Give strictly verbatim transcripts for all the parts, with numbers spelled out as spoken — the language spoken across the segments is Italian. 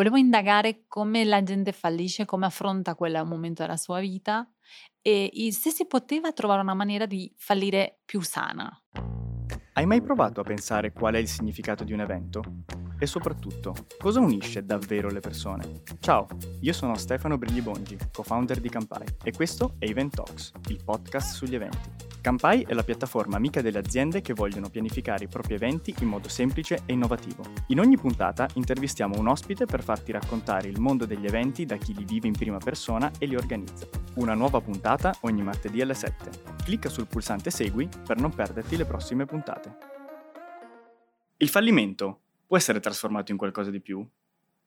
volevo indagare come la gente fallisce, come affronta quel momento della sua vita e se si poteva trovare una maniera di fallire più sana. Hai mai provato a pensare qual è il significato di un evento? E soprattutto, cosa unisce davvero le persone? Ciao, io sono Stefano Brigli Bongi, co-founder di Kampai, e questo è Event Talks, il podcast sugli eventi. Kampai è la piattaforma amica delle aziende che vogliono pianificare i propri eventi in modo semplice e innovativo. In ogni puntata intervistiamo un ospite per farti raccontare il mondo degli eventi da chi li vive in prima persona e li organizza. Una nuova puntata ogni martedì alle sette. Clicca sul pulsante Segui per non perderti le prossime puntate. Il fallimento può essere trasformato in qualcosa di più?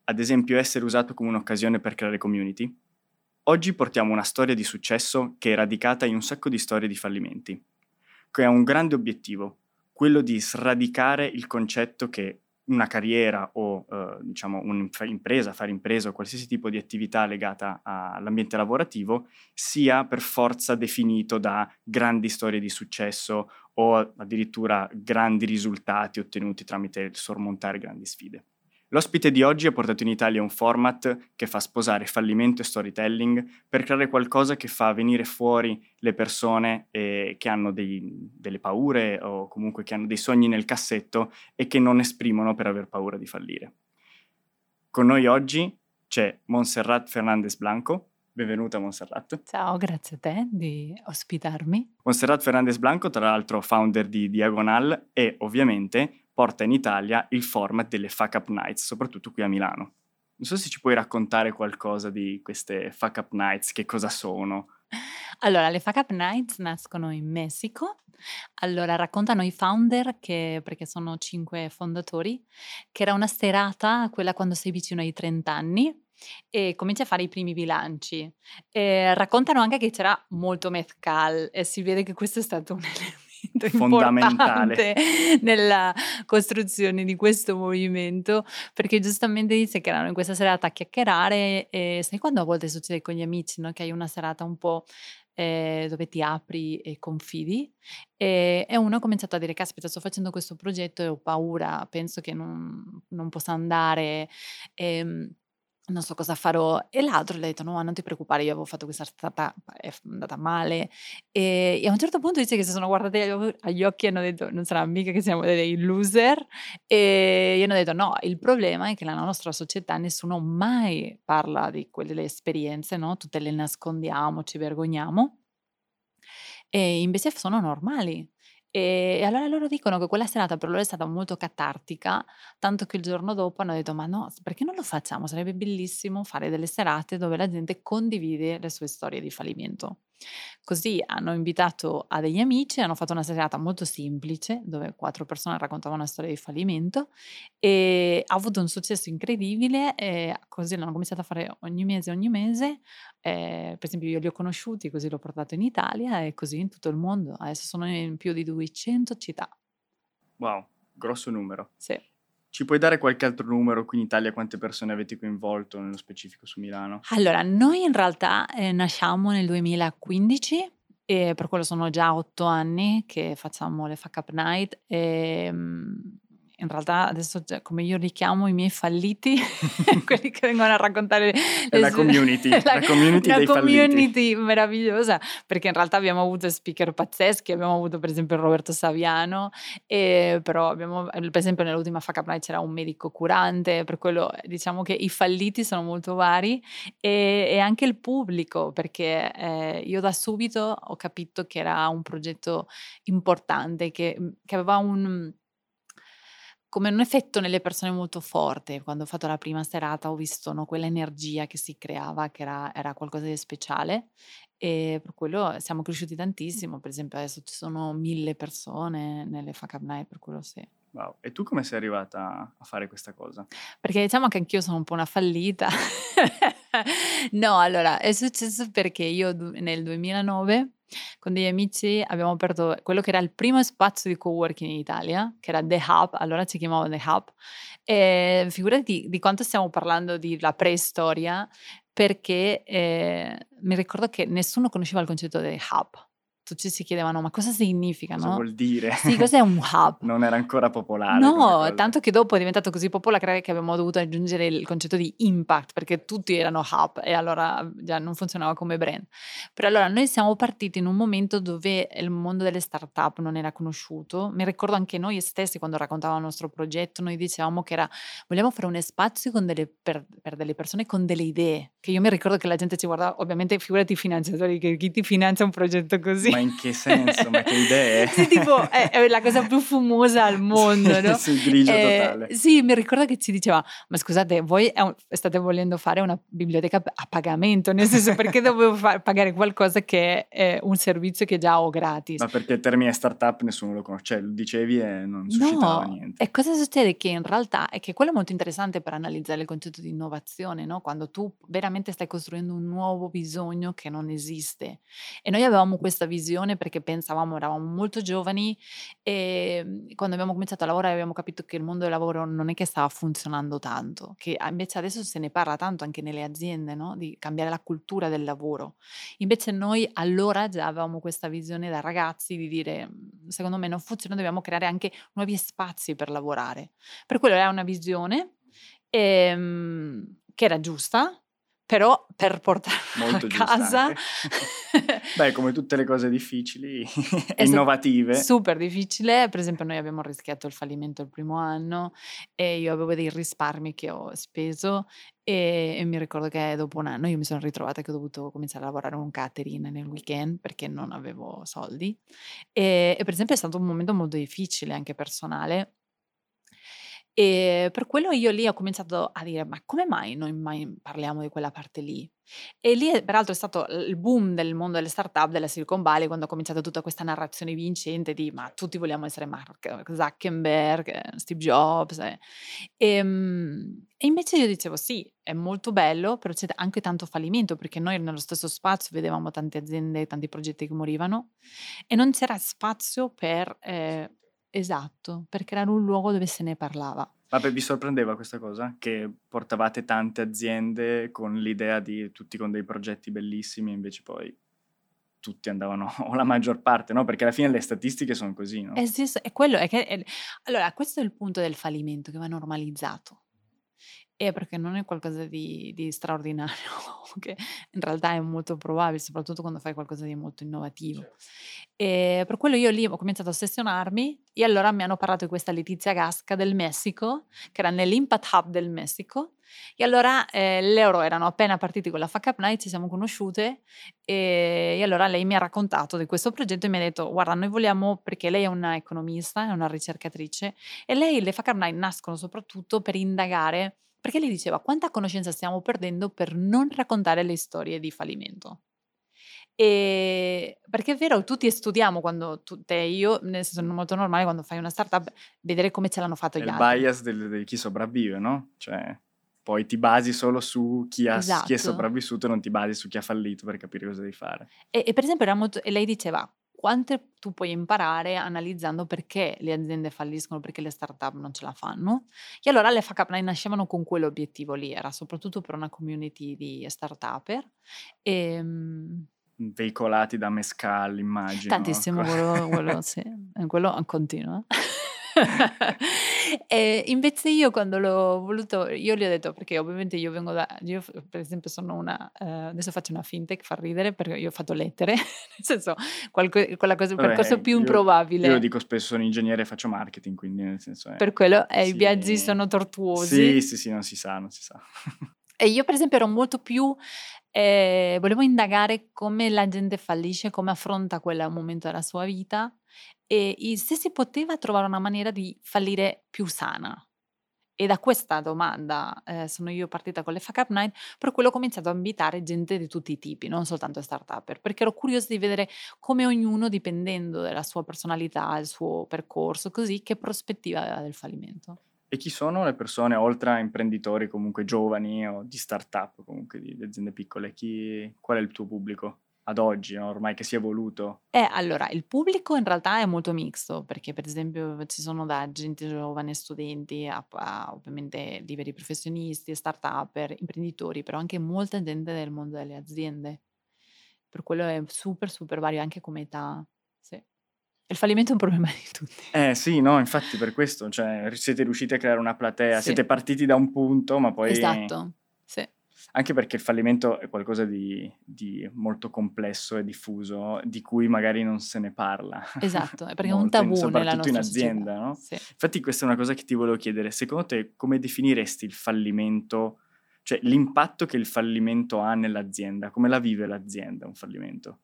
Ad esempio essere usato come un'occasione per creare community? Oggi portiamo una storia di successo che è radicata in un sacco di storie di fallimenti, che ha un grande obiettivo, quello di sradicare il concetto che una carriera o eh, diciamo un'impresa, fare impresa o qualsiasi tipo di attività legata all'ambiente lavorativo sia per forza definito da grandi storie di successo o addirittura grandi risultati ottenuti tramite sormontare grandi sfide. L'ospite di oggi ha portato in Italia un format che fa sposare fallimento e storytelling per creare qualcosa che fa venire fuori le persone eh, che hanno dei, delle paure o comunque che hanno dei sogni nel cassetto e che non esprimono per aver paura di fallire. Con noi oggi c'è Montserrat Fernandez Blanco. Benvenuta Montserrat. Ciao, grazie a te di ospitarmi. Montserrat Fernandez Blanco, tra l'altro founder di Diagonal e ovviamente porta in Italia il format delle Fuckup Nights, soprattutto qui a Milano. Non so se ci puoi raccontare qualcosa di queste Fuckup Nights, che cosa sono? Allora, le Fuckup Nights nascono in Messico. Allora, raccontano i founder, che, perché sono cinque fondatori, che era una serata, quella quando sei vicino ai trenta anni, e comincia a fare i primi bilanci. E raccontano anche che c'era molto mezcal, e si vede che questo è stato un elemento fondamentale nella costruzione di questo movimento, perché giustamente dice che erano in questa serata a chiacchierare e sai quando a volte succede con gli amici, no? Che hai una serata un po' eh, dove ti apri e confidi e, e uno ha cominciato a dire caspita sto facendo questo progetto e ho paura, penso che non, non possa andare e, non so cosa farò, e l'altro gli ha detto no non ti preoccupare, io avevo fatto questa serata, è andata male e, e a un certo punto dice che si sono guardati agli occhi e hanno detto non sarà mica che siamo dei loser, e gli hanno detto no, il problema è che nella nostra società nessuno mai parla di quelle esperienze, no? Tutte le nascondiamo, ci vergogniamo e invece sono normali. E allora loro dicono che quella serata per loro è stata molto catartica, tanto che il giorno dopo hanno detto ma no, perché non lo facciamo? Sarebbe bellissimo fare delle serate dove la gente condivide le sue storie di fallimento. Così hanno invitato a degli amici, hanno fatto una serata molto semplice dove quattro persone raccontavano una storia di fallimento e ha avuto un successo incredibile e così l'hanno cominciato a fare ogni mese, ogni mese. Eh, per esempio io li ho conosciuti, così l'ho portato in Italia e così in tutto il mondo. Adesso sono in più di duecento città. Wow, grosso numero. Sì. Ci puoi dare qualche altro numero qui in Italia? Quante persone avete coinvolto nello specifico su Milano? Allora, noi in realtà eh, nasciamo nel duemilaquindici e per quello sono già otto anni che facciamo le Fuckup Night e mh, in realtà adesso come io li chiamo i miei falliti, quelli che vengono a raccontare le la community, la, la community la dei community falliti. community meravigliosa perché in realtà abbiamo avuto speaker pazzeschi, abbiamo avuto per esempio Roberto Saviano e però abbiamo per esempio nell'ultima Fuckup Night c'era un medico curante, per quello diciamo che i falliti sono molto vari e, e anche il pubblico perché eh, io da subito ho capito che era un progetto importante che, che aveva un come un effetto nelle persone molto forte. Quando ho fatto la prima serata ho visto no, quell'energia che si creava, che era, era qualcosa di speciale e per quello siamo cresciuti tantissimo, per esempio adesso ci sono mille persone nelle Fuckup Night, per quello sì. Wow, e tu come sei arrivata a fare questa cosa? Perché diciamo che anch'io sono un po' una fallita. No, allora, è successo perché io nel duemilanove con degli amici abbiamo aperto quello che era il primo spazio di coworking in Italia, che era The Hub, allora si chiamava The Hub, e figurati di quanto stiamo parlando di la preistoria, perché eh, mi ricordo che nessuno conosceva il concetto di Hub. tutti si chiedevano ma cosa significa, cosa no? vuol dire? Sì, cos'è un hub? Non era ancora popolare. No, tanto che dopo è diventato così popolare che abbiamo dovuto aggiungere il concetto di impact, perché tutti erano hub e allora già non funzionava come brand. Però allora noi siamo partiti in un momento dove il mondo delle startup non era conosciuto. Mi ricordo anche noi stessi quando raccontavamo il nostro progetto, noi dicevamo che era volevamo fare un spazio con delle, per, per delle persone con delle idee, che io mi ricordo che la gente ci guardava, ovviamente figurati i finanziatori, che chi ti finanzia un progetto così? Ma in che senso? Ma che idee? Sì, tipo, è, è la cosa più fumosa al mondo, no? Sì, grigio eh, totale. Sì, mi ricordo che ci diceva, ma scusate, voi state volendo fare una biblioteca a pagamento, nel senso, perché dovevo far, pagare qualcosa che è un servizio che già ho gratis? Ma perché il termine startup nessuno lo conosce, cioè, lo dicevi e non suscitava no, niente. E cosa succede? Che in realtà è che quello è molto interessante per analizzare il concetto di innovazione, no? Quando tu veramente stai costruendo un nuovo bisogno che non esiste. E noi avevamo questa visione perché pensavamo, eravamo molto giovani e quando abbiamo cominciato a lavorare abbiamo capito che il mondo del lavoro non è che stava funzionando tanto, che invece adesso se ne parla tanto anche nelle aziende, no? Di cambiare la cultura del lavoro. Invece noi allora già avevamo questa visione da ragazzi di dire, secondo me non funziona, dobbiamo creare anche nuovi spazi per lavorare. Per quello era una visione ehm, che era giusta, però per portarla molto a casa beh, come tutte le cose difficili innovative, super difficile. Per esempio noi abbiamo rischiato il fallimento il primo anno e io avevo dei risparmi che ho speso e, e mi ricordo che dopo un anno io mi sono ritrovata che ho dovuto cominciare a lavorare con catering nel weekend perché non avevo soldi e, e per esempio è stato un momento molto difficile anche personale. E per quello io lì ho cominciato a dire ma come mai noi mai parliamo di quella parte lì? E lì peraltro è stato il boom del mondo delle startup della Silicon Valley, quando ho cominciato tutta questa narrazione vincente di ma tutti vogliamo essere Mark Zuckerberg, Steve Jobs eh. e, e invece io dicevo sì, è molto bello, però c'è anche tanto fallimento perché noi nello stesso spazio vedevamo tante aziende, tanti progetti che morivano e non c'era spazio per... Eh, Esatto, perché era un luogo dove se ne parlava. Vabbè, vi sorprendeva questa cosa? Che portavate tante aziende con l'idea di tutti con dei progetti bellissimi e invece poi tutti andavano, o la maggior parte, no? Perché alla fine le statistiche sono così, no? Eh sì, è quello. È che, è, allora, questo è il punto del fallimento che va normalizzato. E perché non è qualcosa di, di straordinario, che in realtà è molto probabile, soprattutto quando fai qualcosa di molto innovativo. Certo. E per quello io lì ho cominciato a ossessionarmi e allora mi hanno parlato di questa Letizia Gasca del Messico, che era nell'Impact Hub del Messico, e allora eh, loro erano appena partiti con la Fuckup Nights, ci siamo conosciute e, e allora lei mi ha raccontato di questo progetto e mi ha detto guarda noi vogliamo, perché lei è una economista, è una ricercatrice e lei le Fuckup Nights nascono soprattutto per indagare, perché lei diceva quanta conoscenza stiamo perdendo per non raccontare le storie di fallimento. E perché è vero, tutti studiamo quando tu, te e io, nel senso molto normale quando fai una startup, vedere come ce l'hanno fatto gli altri. È il bias del, del chi sopravvive, no? Cioè poi ti basi solo su chi, ha, esatto. chi è sopravvissuto e non ti basi su chi ha fallito per capire cosa devi fare. E, e per esempio era molto, e lei diceva quante tu puoi imparare analizzando perché le aziende falliscono, perché le startup non ce la fanno. E allora le Fuckup Nights nascevano con quell'obiettivo lì, era soprattutto per una community di startuper e... veicolati da mezcal, immagino. Tantissimo, quello, quello sì, quello continua. E invece io quando l'ho voluto, io gli ho detto, perché ovviamente io vengo da, io per esempio sono una, eh, adesso faccio una fintech, fa ridere perché io ho fatto lettere, nel senso qualco, quella cosa, vabbè, percorso più io, improbabile. Io dico spesso sono ingegnere e faccio marketing, quindi nel senso... Eh, per quello eh, sì, i viaggi sono tortuosi. Sì, sì, sì, non si sa, non si sa. E io per esempio ero molto più, eh, volevo indagare come la gente fallisce, come affronta quel momento della sua vita e se si poteva trovare una maniera di fallire più sana. E da questa domanda eh, sono io partita con le Fuckup Night, per quello ho cominciato a invitare gente di tutti i tipi, non soltanto startup, perché ero curiosa di vedere come ognuno, dipendendo dalla sua personalità, il suo percorso, così, che prospettiva aveva del fallimento. E chi sono le persone, oltre a imprenditori comunque giovani o di startup, comunque di, di aziende piccole, chi, qual è il tuo pubblico ad oggi, no? Ormai che si è evoluto? Eh, allora, il pubblico in realtà è molto mixto, perché per esempio ci sono da gente giovane, studenti, a, a, ovviamente liberi professionisti, start-upper, imprenditori, però anche molta gente del mondo delle aziende. per quello è super super vario anche come età, sì. Il fallimento è un problema di tutti. Eh sì, no, infatti per questo, cioè, siete riusciti a creare una platea, sì. Siete partiti da un punto, ma poi... Esatto, sì. Anche perché il fallimento è qualcosa di, di molto complesso e diffuso, di cui magari non se ne parla. Esatto, è perché è un tabù nella nostra società. Soprattutto in azienda, no? Sì. Infatti questa è una cosa che ti volevo chiedere. Secondo te come definiresti il fallimento, cioè l'impatto che il fallimento ha nell'azienda? Come la vive l'azienda un fallimento?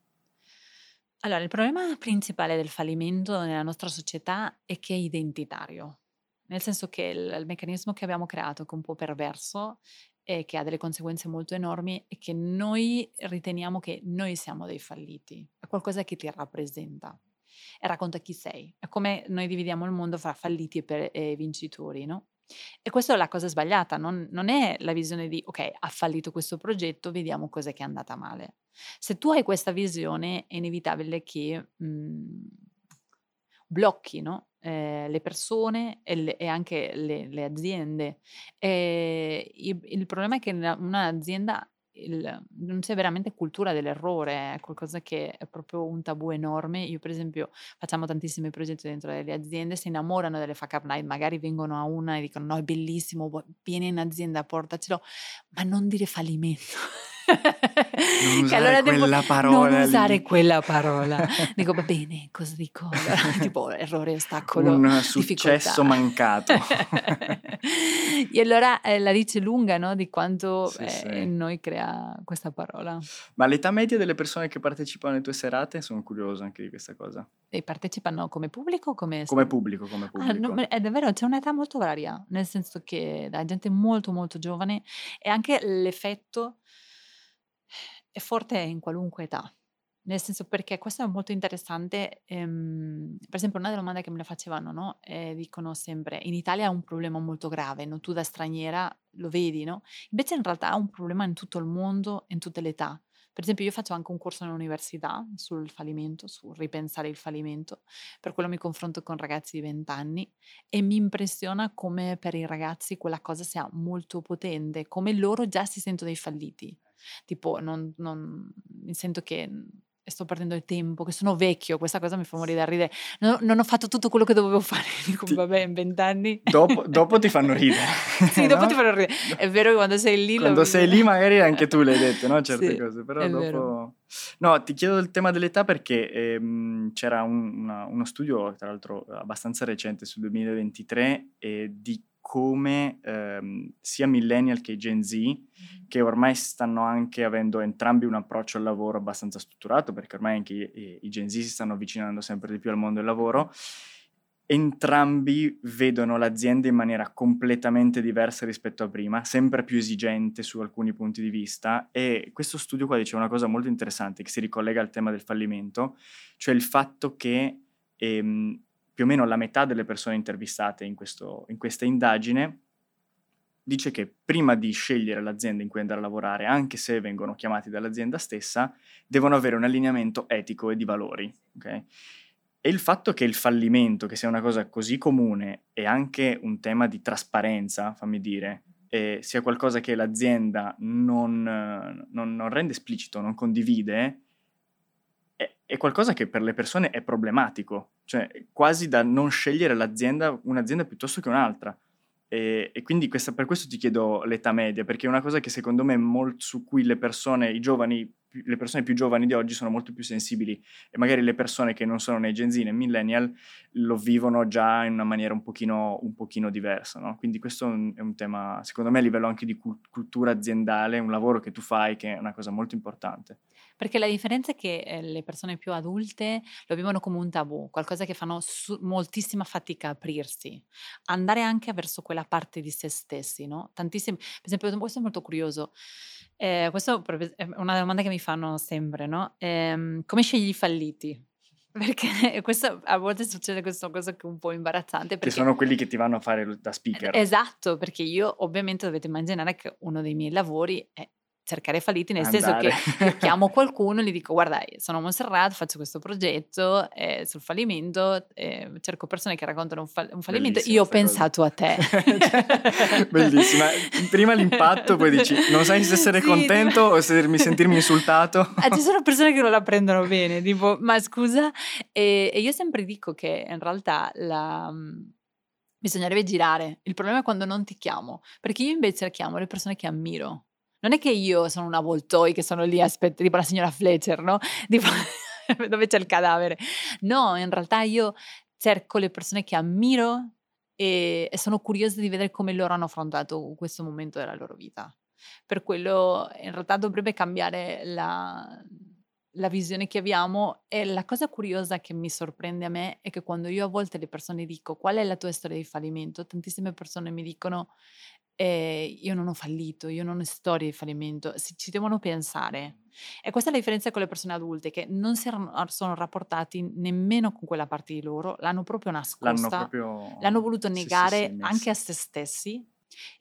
Allora, il problema principale del fallimento nella nostra società è che è identitario, nel senso che il, il meccanismo che abbiamo creato, che è un po' perverso e che ha delle conseguenze molto enormi, è che noi riteniamo che noi siamo dei falliti, è qualcosa che ti rappresenta e racconta chi sei, è come noi dividiamo il mondo fra falliti e, per, e vincitori, no? E questa è la cosa sbagliata, non, non è la visione di ok, ha fallito questo progetto, vediamo cos'è che è andata male. Se tu hai questa visione è inevitabile che mh, blocchi, no? eh, le persone e, le, e anche le, le aziende. E il, il problema è che un'azienda il, non c'è veramente cultura dell'errore, è qualcosa che è proprio un tabù enorme. Io per esempio facciamo tantissimi progetti dentro le aziende, si innamorano delle Fuckup Night, magari vengono a una e dicono no è bellissimo, vieni in azienda, portacelo, ma non dire fallimento. Non usare allora quella devo, parola non usare lì. Quella parola dico va bene, cosa dico? Tipo errore, ostacolo, un successo difficoltà. Mancato. E allora eh, la dice lunga, no? Di quanto sì, eh, sì. Noi crea questa parola. Ma l'età media delle persone che partecipano alle tue serate? Sono curiosa anche di questa cosa. E partecipano come pubblico? Come, come pubblico, come pubblico. Ah, no, è davvero, c'è un'età molto varia, nel senso che la gente molto molto giovane, e anche l'effetto è forte in qualunque età, nel senso, perché questo è molto interessante. Ehm, per esempio una domanda che me la facevano, no? Eh, dicono sempre in Italia è un problema molto grave, no? Tu da straniera lo vedi, no? Invece in realtà è un problema in tutto il mondo, in tutte le età. Per esempio io faccio anche un corso all'università sul fallimento, su ripensare il fallimento, per quello mi confronto con ragazzi di venti anni e mi impressiona come per i ragazzi quella cosa sia molto potente, come loro già si sentono dei falliti. Tipo non, non mi sento che sto perdendo il tempo, che sono vecchio, questa cosa mi fa morire da ridere, non, non ho fatto tutto quello che dovevo fare. Dico ti, vabbè, in vent'anni dopo, dopo ti fanno ridere. Sì, dopo, no? Ti fanno ridere, è vero che quando sei lì quando sei lì magari anche tu l'hai detto, no? Certe sì, cose, però dopo vero. No, ti chiedo il tema dell'età perché ehm, c'era un, una, uno studio tra l'altro abbastanza recente sul duemilaventitré eh, di come ehm, sia millennial che Gen Z, mm-hmm. che ormai stanno anche avendo entrambi un approccio al lavoro abbastanza strutturato, perché ormai anche i, i Gen Z si stanno avvicinando sempre di più al mondo del lavoro, entrambi vedono l'azienda in maniera completamente diversa rispetto a prima, sempre più esigente su alcuni punti di vista. E questo studio qua dice una cosa molto interessante che si ricollega al tema del fallimento, cioè il fatto che ehm, più o meno la metà delle persone intervistate in, questo, in questa indagine dice che prima di scegliere l'azienda in cui andare a lavorare, anche se vengono chiamati dall'azienda stessa, devono avere un allineamento etico e di valori. Okay? E il fatto che il fallimento, che sia una cosa così comune e anche un tema di trasparenza, fammi dire, eh, sia qualcosa che l'azienda non, non, non rende esplicito, non condivide, è qualcosa che per le persone è problematico, cioè quasi da non scegliere l'azienda, un'azienda piuttosto che un'altra. E, e quindi questa, per questo ti chiedo l'età media, perché è una cosa che secondo me molto, su cui le persone, i giovani, le persone più giovani di oggi sono molto più sensibili, e magari le persone che non sono né Gen Z né millennial lo vivono già in una maniera un pochino, un pochino diversa, no? Quindi questo è un, è un tema, secondo me, a livello anche di cultura aziendale, un lavoro che tu fai che è una cosa molto importante. Perché la differenza è che le persone più adulte lo vivono come un tabù, qualcosa che fanno su- moltissima fatica a aprirsi, andare anche verso quella parte di se stessi, no? Tantissimi, per esempio, questo è molto curioso, eh, questa è una domanda che mi fanno sempre, no? Eh, come scegli i falliti? Perché questo, a volte succede questa cosa che è un po' imbarazzante. Perché che sono quelli che ti vanno a fare da speaker. Esatto, perché io ovviamente dovete immaginare che uno dei miei lavori è cercare falliti, nel Andare. senso che chiamo qualcuno e gli dico: guarda, sono Montserrat, faccio questo progetto eh, sul fallimento, eh, cerco persone che raccontano un, fall- un fallimento, bellissima, io ho pensato cosa. a te. Bellissima, prima l'impatto, poi dici non sai se essere sì, contento tipo... o se sentirmi insultato. Ah, ci sono persone che non la prendono bene, tipo ma scusa, e, e io sempre dico che in realtà la... bisognerebbe girare, il problema è quando non ti chiamo, perché io invece chiamo le persone che ammiro. Non è che io sono una Voltoi che sono lì, aspetta, tipo la signora Fletcher, no? Tipo, dove c'è il cadavere? No, in realtà io cerco le persone che ammiro e, e sono curiosa di vedere come loro hanno affrontato questo momento della loro vita. Per quello in realtà dovrebbe cambiare la, la visione che abbiamo, e la cosa curiosa che mi sorprende a me è che quando io a volte le persone dico qual è la tua storia di fallimento, tantissime persone mi dicono Eh, io non ho fallito, io non ho storie di fallimento, si, ci devono pensare. E questa è la differenza con le persone adulte, che non si erano, sono rapportati nemmeno con quella parte di loro, l'hanno proprio nascosta, l'hanno, proprio... l'hanno voluto negare sì, sì, sì, anche a se stessi.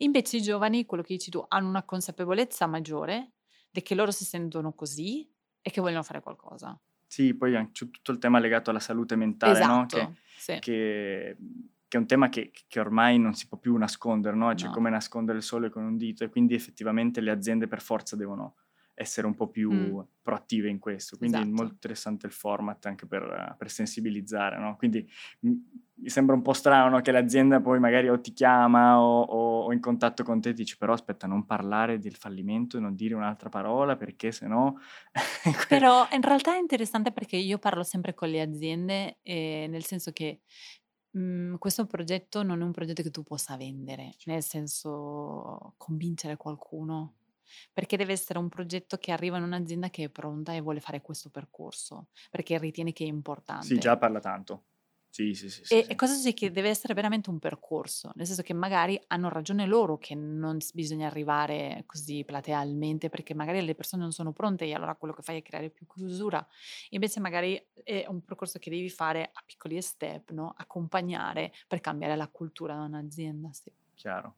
Invece i giovani, quello che dici tu, hanno una consapevolezza maggiore di che loro si sentono così e che vogliono fare qualcosa. Sì, poi anche tutto il tema legato alla salute mentale, esatto, no? Che, sì. che... che è un tema che, che ormai non si può più nascondere, no? Cioè no. come nascondere il sole con un dito, e quindi effettivamente le aziende per forza devono essere un po' più mm. proattive in questo, quindi esatto. è molto interessante il format anche per, per sensibilizzare, no? Quindi mi sembra un po' strano, no? Che l'azienda poi magari o ti chiama o, o, o in contatto con te dici però aspetta, non parlare del fallimento, non dire un'altra parola perché sennò... Però in realtà è interessante perché io parlo sempre con le aziende, eh, nel senso che Mm, questo progetto non è un progetto che tu possa vendere, nel senso convincere qualcuno, perché deve essere un progetto che arriva in un'azienda che è pronta e vuole fare questo percorso, perché ritiene che è importante. Sì, già parla tanto. Sì, sì, sì. sì e sì. cosa c'è che deve essere veramente un percorso, nel senso che magari hanno ragione loro che non bisogna arrivare così platealmente, perché magari le persone non sono pronte e allora quello che fai è creare più chiusura. Invece magari è un percorso che devi fare a piccoli step, no? Accompagnare per cambiare la cultura di un'azienda. Sì. Chiaro.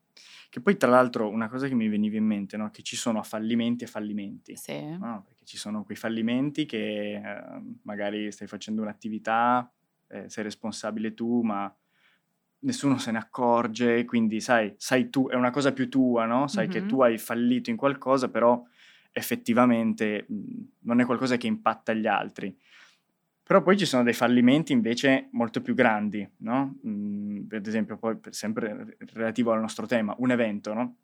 Che poi tra l'altro una cosa che mi veniva in mente, no? Che ci sono fallimenti e fallimenti. Sì. No? Perché ci sono quei fallimenti che eh, magari stai facendo un'attività, Eh, sei responsabile tu, ma nessuno se ne accorge, quindi sai, sai tu, è una cosa più tua, no? Sai mm-hmm. che tu hai fallito in qualcosa, però effettivamente mh, non è qualcosa che impatta gli altri. Però poi ci sono dei fallimenti invece molto più grandi, no? Mh, ad esempio, poi sempre relativo al nostro tema, un evento, no?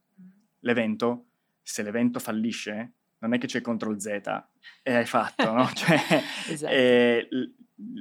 L'evento, se l'evento fallisce, non è che c'è control Z e hai fatto, no? Cioè, esatto. eh,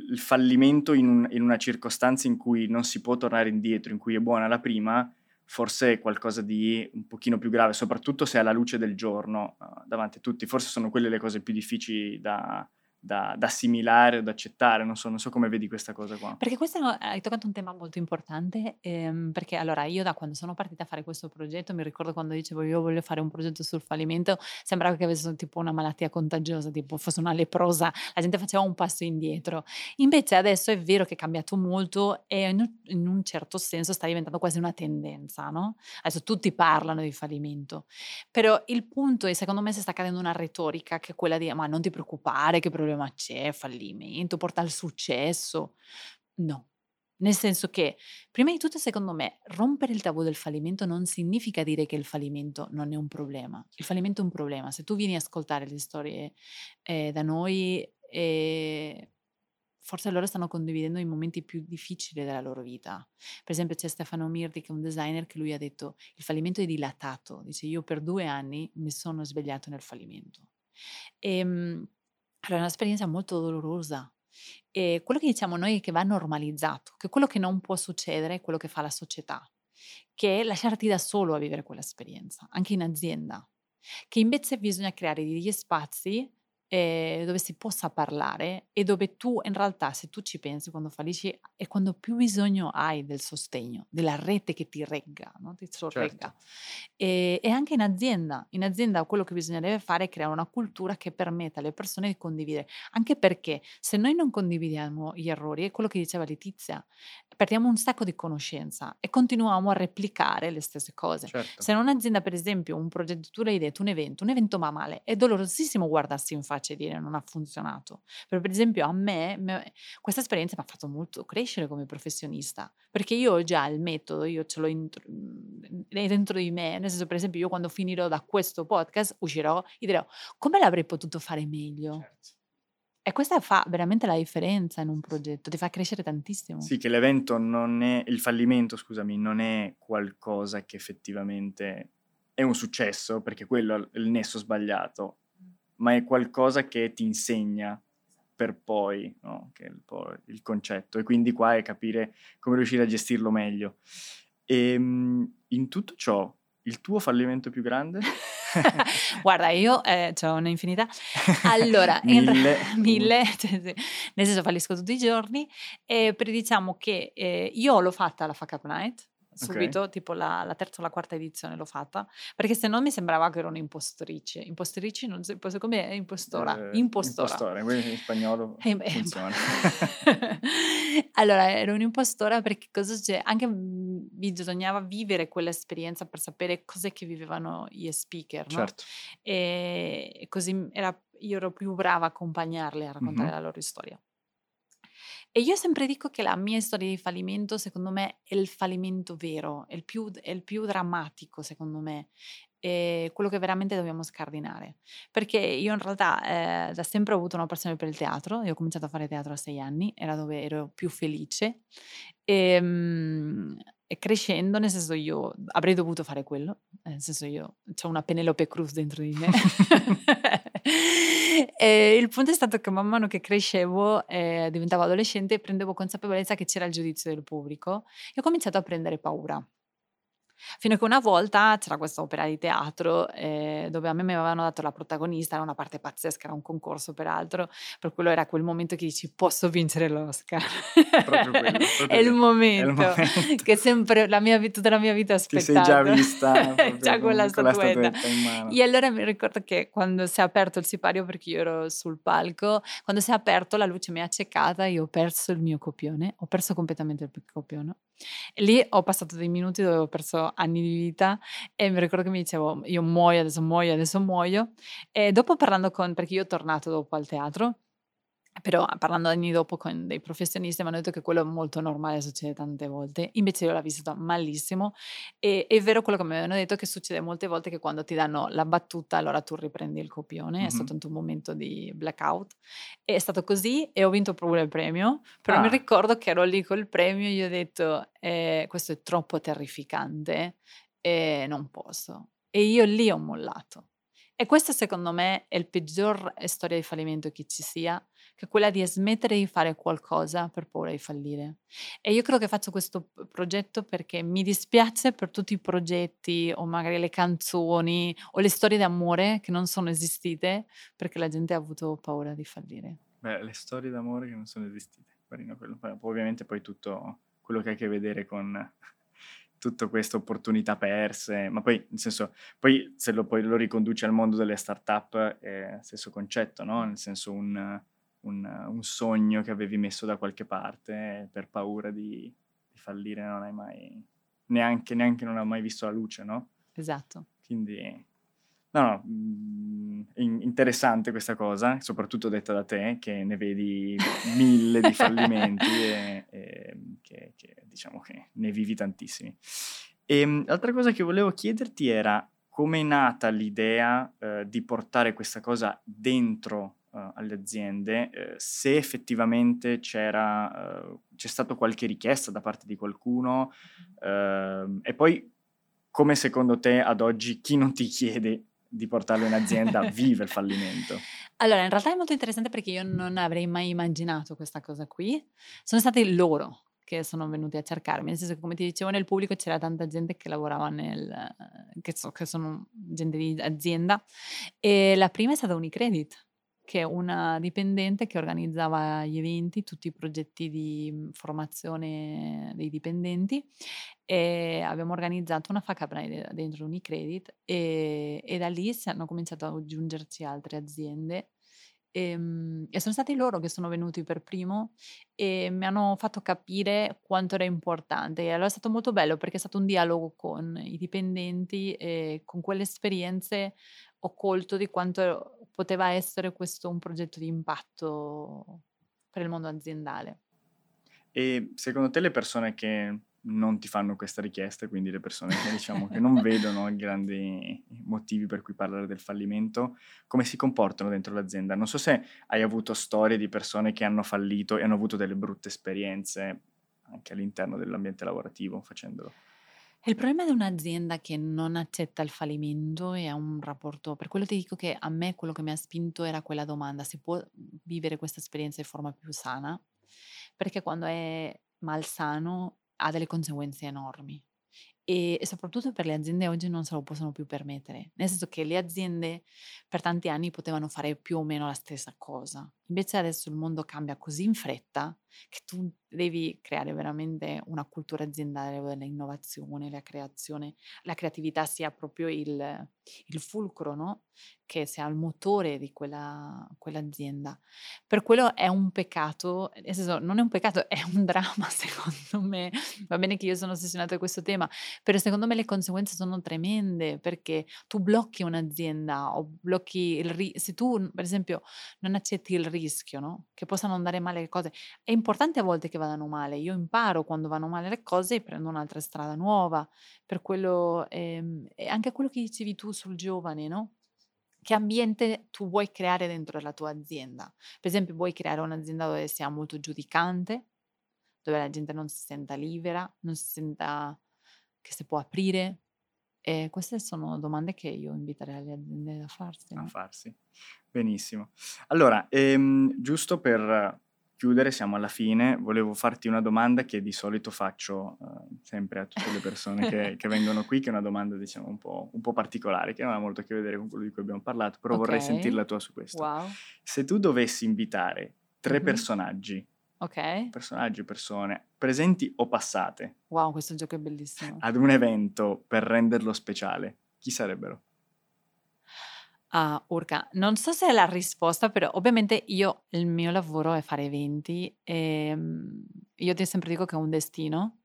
il fallimento in, un, in una circostanza in cui non si può tornare indietro, in cui è buona la prima, forse è qualcosa di un pochino più grave, soprattutto se è alla luce del giorno uh, davanti a tutti. Forse sono quelle le cose più difficili da, da, da assimilare o da accettare, non so, non so come vedi questa cosa qua. Perché questo hai toccato un tema molto importante, ehm, perché allora io da quando sono partita a fare questo progetto, mi ricordo quando dicevo io voglio fare un progetto sul fallimento, sembrava che avessero tipo una malattia contagiosa, tipo fosse una leprosa, la gente faceva un passo indietro. Invece adesso è vero che è cambiato molto e in un certo senso sta diventando quasi una tendenza, no? Adesso tutti parlano di fallimento, però il punto è, secondo me, si sta cadendo una retorica che è quella di ma non ti preoccupare, che problema ma c'è, fallimento, porta al successo. No, nel senso che prima di tutto, secondo me, rompere il tabù del fallimento non significa dire che il fallimento non è un problema. Il fallimento è un problema. Se tu vieni a ascoltare le storie eh, da noi, eh, forse loro stanno condividendo i momenti più difficili della loro vita. Per esempio c'è Stefano Mirdi, che è un designer, che lui ha detto il fallimento è dilatato. Dice io per due anni mi sono svegliato nel fallimento. E, Allora, è un'esperienza molto dolorosa, e quello che diciamo noi è che va normalizzato, che quello che non può succedere è quello che fa la società, che è lasciarti da solo a vivere quell'esperienza, anche in azienda, che invece bisogna creare degli spazi eh, dove si possa parlare e dove tu in realtà, se tu ci pensi, quando fallisci è quando più bisogno hai del sostegno, della rete che ti regga, no? Ti sorregga. Certo. E, e anche in azienda, in azienda quello che bisognerebbe fare è creare una cultura che permetta alle persone di condividere, anche perché se noi non condividiamo gli errori, è quello che diceva Letizia, perdiamo un sacco di conoscenza e continuiamo a replicare le stesse cose. Certo. Se in un'azienda, per esempio, un progetto, tu l'hai detto, un evento, un evento va male, è dolorosissimo guardarsi in faccia e dire non ha funzionato. Però, per esempio, a me, me questa esperienza mi ha fatto molto crescere come professionista, perché io ho già il metodo, io ce l'ho intro, dentro di me, nel senso, per esempio, io quando finirò da questo podcast uscirò e dirò come l'avrei potuto fare meglio. Certo. E questa fa veramente la differenza in un progetto, ti fa crescere tantissimo. Sì, che l'evento non è, il fallimento, scusami, non è qualcosa che effettivamente è un successo, perché quello è il nesso sbagliato, ma è qualcosa che ti insegna per poi, no? Che è il, po il concetto. E quindi qua è capire come riuscire a gestirlo meglio. E in tutto ciò, il tuo fallimento più grande? Guarda, io eh, c'ho un'infinità. Allora, mille, in, mille cioè, sì. Nel senso, fallisco tutti i giorni. E per, diciamo che eh, io l'ho fatta la Fuckup Night subito, okay. Tipo la, la terza o la quarta edizione l'ho fatta, perché se no mi sembrava che ero un'impostrice. Impostrice non so come è, impostora. Eh, impostora. Impostora, in spagnolo eh, funziona. Allora, ero un'impostora perché cosa c'è? Anche bisognava vivere quell'esperienza per sapere cos'è che vivevano gli speaker, no? Certo. E così era, io ero più brava a accompagnarle, a raccontare mm-hmm. la loro storia. E io sempre dico che la mia storia di fallimento, secondo me, è il fallimento vero, è il più, è il più drammatico, secondo me, è quello che veramente dobbiamo scardinare. Perché io in realtà eh, da sempre ho avuto una passione per il teatro, io ho cominciato a fare teatro a sei anni, era dove ero più felice, e, um, e crescendo, nel senso, io avrei dovuto fare quello, nel senso, io c'ho una Penelope Cruz dentro di me. E il punto è stato che man mano che crescevo, eh, diventavo adolescente, prendevo consapevolezza che c'era il giudizio del pubblico e ho cominciato a prendere paura. Fino a che una volta c'era questa opera di teatro eh, dove a me mi avevano dato la protagonista, era una parte pazzesca, era un concorso peraltro, per quello era quel momento che dici posso vincere l'Oscar. Proprio quello, proprio è, il momento, è il momento che sempre la mia, tutta la mia vita ho aspettato. Ti sei già vista già con la statuetta in mano. E allora mi ricordo che quando si è aperto il sipario, perché io ero sul palco, quando si è aperto la luce mi ha accecata, io ho perso il mio copione, ho perso completamente il copione. E lì ho passato dei minuti dove ho perso anni di vita e mi ricordo che mi dicevo io muoio, adesso muoio, adesso muoio. E dopo parlando con, perché io ho tornato dopo al teatro, però parlando anni dopo con dei professionisti mi hanno detto che quello è molto normale, succede tante volte, invece io l'ho vissuta malissimo. E è vero quello che mi hanno detto, che succede molte volte che quando ti danno la battuta allora tu riprendi il copione, mm-hmm. È stato un momento di blackout, è stato così e ho vinto pure il premio, però ah. mi ricordo che ero lì col premio e io ho detto eh, questo è troppo terrificante e eh, non posso, e io lì ho mollato. E questa secondo me è la peggior storia di fallimento che ci sia, che è quella di smettere di fare qualcosa per paura di fallire. E io credo che faccio questo progetto perché mi dispiace per tutti i progetti o magari le canzoni o le storie d'amore che non sono esistite perché la gente ha avuto paura di fallire. Beh, le storie d'amore che non sono esistite, Marino, quello, ovviamente poi tutto quello che ha a che vedere con... tutto queste opportunità perse, ma poi nel senso, poi se lo, poi lo riconduci al mondo delle start-up è stesso concetto, no? Nel senso un, un, un sogno che avevi messo da qualche parte per paura di, di fallire non hai mai, neanche, neanche non hai mai visto la luce, no? Esatto. Quindi, no, no, interessante questa cosa, soprattutto detta da te, che ne vedi mille di fallimenti e, e che, che diciamo che ne vivi tantissimi. E, l'altra cosa che volevo chiederti era come è nata l'idea eh, di portare questa cosa dentro eh, alle aziende, eh, se effettivamente c'era, eh, c'è stata qualche richiesta da parte di qualcuno eh, e poi come secondo te ad oggi chi non ti chiede di portarlo in azienda vive il fallimento? Allora, in realtà è molto interessante perché io non avrei mai immaginato questa cosa qui. Sono stati loro che sono venuti a cercarmi, nel senso che, come ti dicevo, nel pubblico c'era tanta gente che lavorava nel... che so, che sono gente di azienda, e la prima è stata Unicredit. che è una dipendente che organizzava gli eventi, tutti i progetti di formazione dei dipendenti, e abbiamo organizzato una Fuckup Night dentro Unicredit e, e da lì hanno cominciato ad aggiungerci altre aziende e, e sono stati loro che sono venuti per primo e mi hanno fatto capire quanto era importante, e allora è stato molto bello perché è stato un dialogo con i dipendenti e con quelle esperienze ho colto di quanto poteva essere questo un progetto di impatto per il mondo aziendale. E secondo te le persone che non ti fanno questa richiesta, quindi le persone che diciamo che non vedono i grandi motivi per cui parlare del fallimento, come si comportano dentro l'azienda? Non so se hai avuto storie di persone che hanno fallito e hanno avuto delle brutte esperienze anche all'interno dell'ambiente lavorativo facendolo. Il problema di un'azienda che non accetta il fallimento è un rapporto, per quello ti dico che a me quello che mi ha spinto era quella domanda: si può vivere questa esperienza in forma più sana? Perché quando è malsano ha delle conseguenze enormi e, e soprattutto per le aziende oggi non se lo possono più permettere, nel senso che le aziende per tanti anni potevano fare più o meno la stessa cosa, invece adesso il mondo cambia così in fretta che tu devi creare veramente una cultura aziendale dove l'innovazione, la creazione, la creatività sia proprio il, il fulcro, no? Che sia il motore di quella, quell'azienda. Per quello è un peccato, nel senso non è un peccato, è un dramma secondo me, va bene che io sono ossessionata da questo tema, però secondo me le conseguenze sono tremende perché tu blocchi un'azienda o blocchi il ri- se tu per esempio non accetti il rischio, no? Che possano andare male le cose, è importante a volte che vadano male, io imparo quando vanno male le cose e prendo un'altra strada nuova. Per quello ehm, è anche quello che dicevi tu sul giovane, no? Che ambiente tu vuoi creare dentro la tua azienda? Per esempio vuoi creare un'azienda dove sia molto giudicante, dove la gente non si senta libera, non si senta che si può aprire? E queste sono domande che io inviterei alle aziende a farsi. A farsi. Benissimo. Allora, ehm, giusto per chiudere, siamo alla fine, volevo farti una domanda che di solito faccio eh, sempre a tutte le persone che, che vengono qui, che è una domanda diciamo un po', un po' particolare, che non ha molto a che vedere con quello di cui abbiamo parlato, però okay. Vorrei sentirla tua su questo. Wow. Se tu dovessi invitare tre mm-hmm. personaggi, okay. personaggi, persone, presenti o passate, wow, questo gioco è bellissimo, ad un evento per renderlo speciale, chi sarebbero? Uh, Urca, non so se è la risposta, però ovviamente io, il mio lavoro è fare eventi e io ti sempre dico che è un destino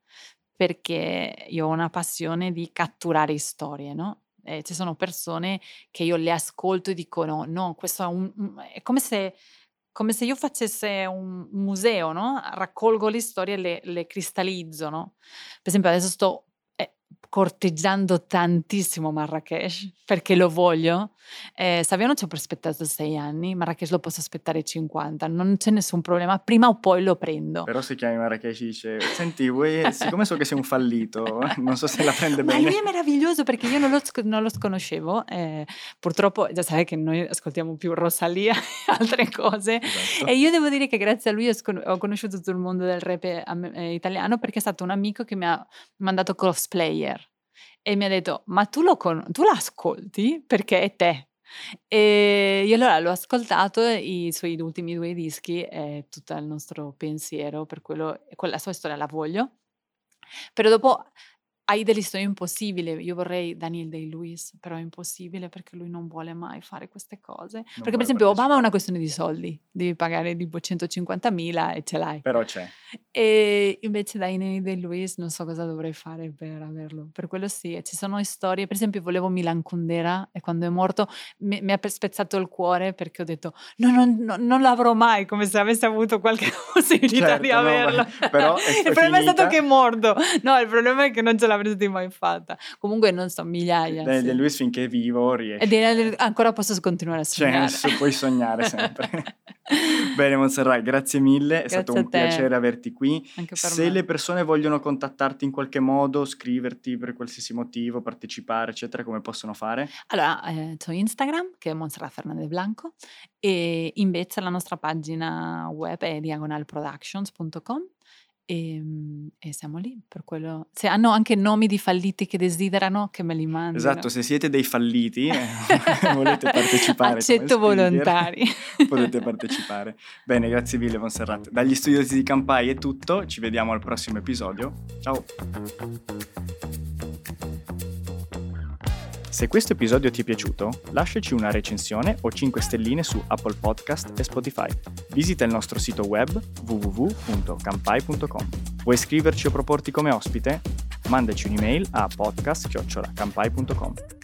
perché io ho una passione di catturare storie, no? Eh, ci sono persone che io le ascolto e dico no, no, questo è un... è come se... come se io facesse un museo, no? Raccolgo le storie e le, le cristallizzo, no? Per esempio adesso sto corteggiando tantissimo Marracash perché lo voglio. eh, Saviano ci ho prospettato sei anni, Marracash lo posso aspettare cinquanta, non c'è nessun problema, prima o poi lo prendo. Però se chiami Marracash e dice senti vuoi, siccome so che sei un fallito non so se la prende bene. Ma lui è meraviglioso perché io non lo, sc- non lo sconoscevo, eh, purtroppo già sai che noi ascoltiamo più Rosalia e altre cose, esatto. E io devo dire che grazie a lui ho, scon- ho conosciuto tutto il mondo del rap eh, italiano perché è stato un amico che mi ha mandato cosplayer e mi ha detto ma tu lo con- tu l'ascolti perché è te, e io allora l'ho ascoltato, i suoi ultimi due dischi è tutto il nostro pensiero, per quello quella sua storia la voglio, però dopo hai delle storie impossibili. Io vorrei Daniel Day-Lewis, però è impossibile perché lui non vuole mai fare queste cose, non perché per esempio Obama è una questione di soldi, devi pagare tipo centocinquantamila e ce l'hai, però c'è. E invece Daniel Day-Lewis non so cosa dovrei fare per averlo, per quello sì, ci sono storie, per esempio volevo Milan Kundera e quando è morto mi, mi ha spezzato il cuore perché ho detto no, no, no, non l'avrò mai, come se avessi avuto qualche possibilità, certo, di averlo, no, però è il problema finita. È stato che è morto, no, il problema è che non ce l'ho avresti mai fatta, comunque non so, migliaia. De, sì. De Luis finché è vivo riesce. De, ancora posso continuare a sognare. Cioè, puoi sognare sempre. Bene Montserrat, grazie mille, è grazie stato un piacere averti qui. Anche per se me. Le persone vogliono contattarti in qualche modo, scriverti per qualsiasi motivo, partecipare eccetera, come possono fare? Allora, eh, c'ho Instagram che è Montserrat Fernandez Blanco e invece la nostra pagina web è diagonal productions punto com E, e siamo lì per quello. Se hanno anche nomi di falliti che desiderano, che me li mandano. Esatto, se siete dei falliti e eh, volete partecipare, accetto volontari. Potete partecipare. Bene, grazie mille Montserrat. Dagli studiosi di Kampai è tutto, ci vediamo al prossimo episodio. Ciao. Se questo episodio ti è piaciuto, lasciaci una recensione o cinque stelline su Apple Podcast e Spotify. Visita il nostro sito web w w w punto kampai punto com. Vuoi iscriverci o proporti come ospite? Mandaci un'email a podcast chiocciola kampai punto com.